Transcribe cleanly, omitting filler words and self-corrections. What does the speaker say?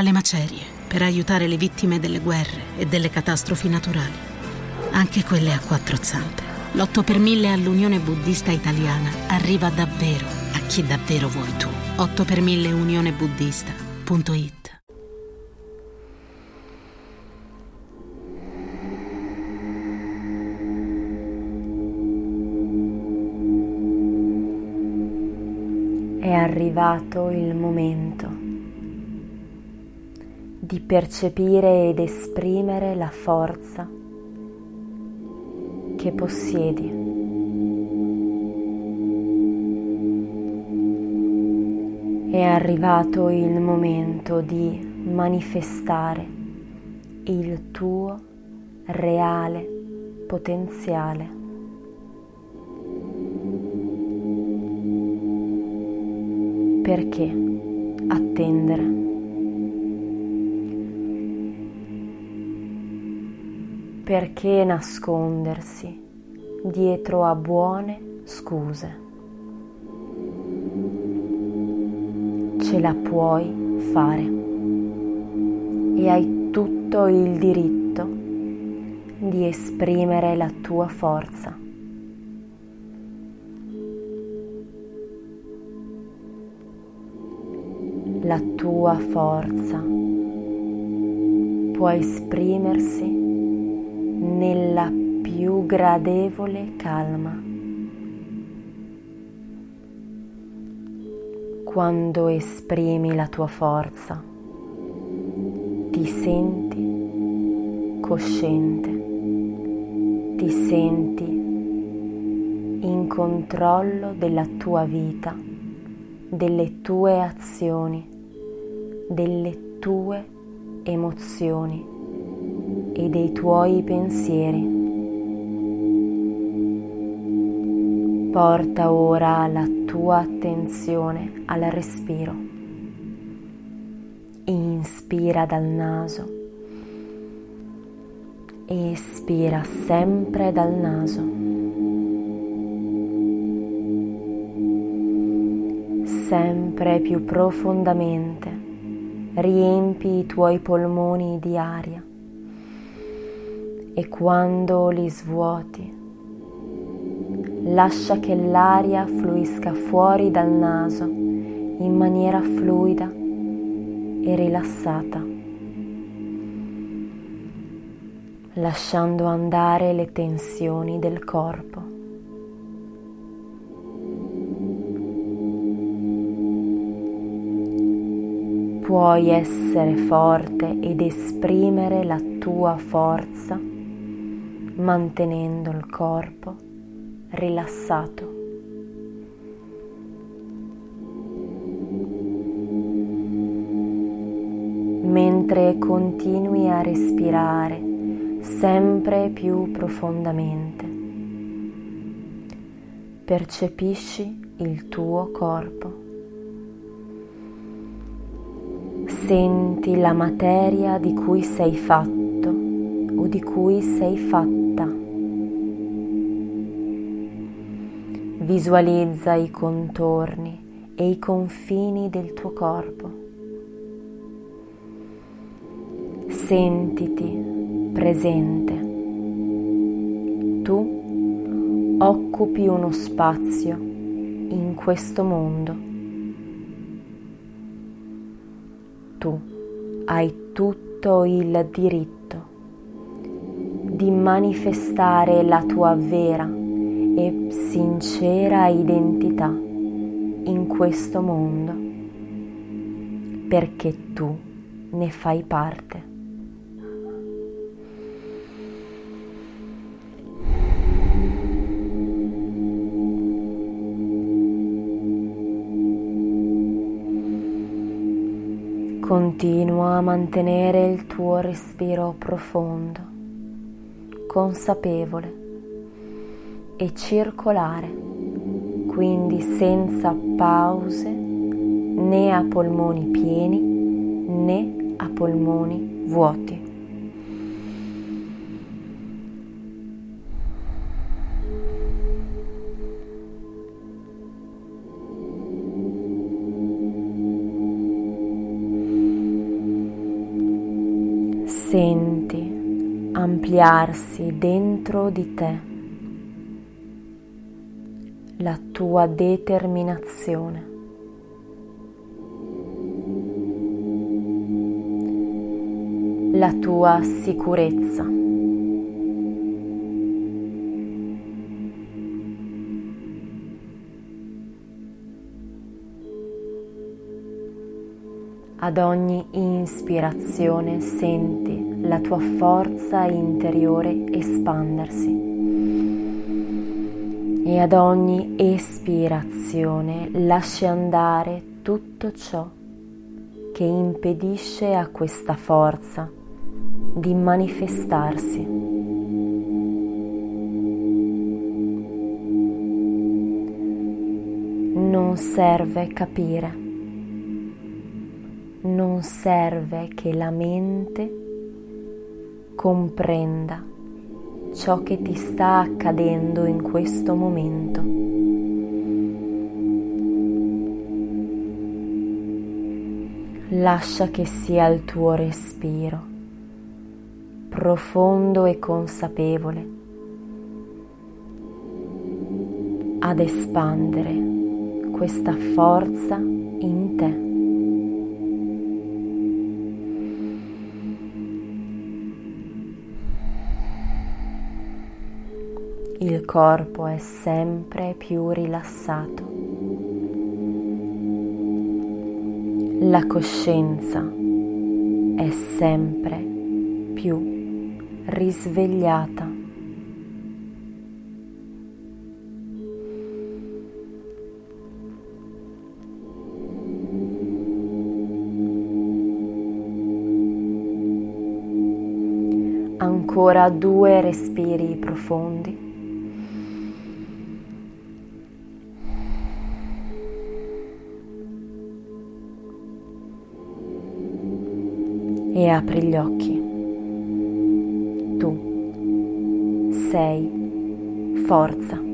tra le macerie per aiutare le vittime delle guerre e delle catastrofi naturali, anche quelle a quattro zampe. L'8 per 1000 all'Unione Buddista Italiana arriva davvero a chi davvero vuoi tu. 8 per 1000 unionebuddista.it. È arrivato il momento di percepire ed esprimere la forza che possiedi. È arrivato il momento di manifestare il tuo reale potenziale. Perché attendere? Perché nascondersi dietro a buone scuse? Ce la puoi fare e hai tutto il diritto di esprimere la tua forza. La tua forza può esprimersi nella più gradevole calma. Quando esprimi la tua forza, ti senti cosciente, ti senti in controllo della tua vita, delle tue azioni, delle tue emozioni e dei tuoi pensieri. Porta ora la tua attenzione al respiro. Inspira dal naso e espira sempre dal naso. Sempre più profondamente riempi i tuoi polmoni di aria e quando li svuoti, lascia che l'aria fluisca fuori dal naso in maniera fluida e rilassata, lasciando andare le tensioni del corpo. Puoi essere forte ed esprimere la tua forza mantenendo il corpo rilassato. Mentre continui a respirare sempre più profondamente, percepisci il tuo corpo. Senti la materia di cui sei fatto o di cui sei fatta. Visualizza i contorni e i confini del tuo corpo. Sentiti presente. Tu occupi uno spazio in questo mondo. Tu hai tutto il diritto di manifestare la tua vera e sincera identità in questo mondo, perché tu ne fai parte. Continua a mantenere il tuo respiro profondo, consapevole e circolare, quindi senza pause né a polmoni pieni né a polmoni vuoti. senti ampliarsi dentro di te la tua determinazione, la tua sicurezza, ad ogni ispirazione senti la tua forza interiore espandersi e ad ogni espirazione lasci andare tutto ciò che impedisce a questa forza di manifestarsi. Non serve capire, non serve che la mente comprenda ciò che ti sta accadendo in questo momento. Lascia che sia il tuo respiro profondo e consapevole ad espandere questa forza in te. Il corpo è sempre più rilassato, la coscienza è sempre più risvegliata. Ancora 2 respiri profondi. E apri gli occhi. Tu sei forza.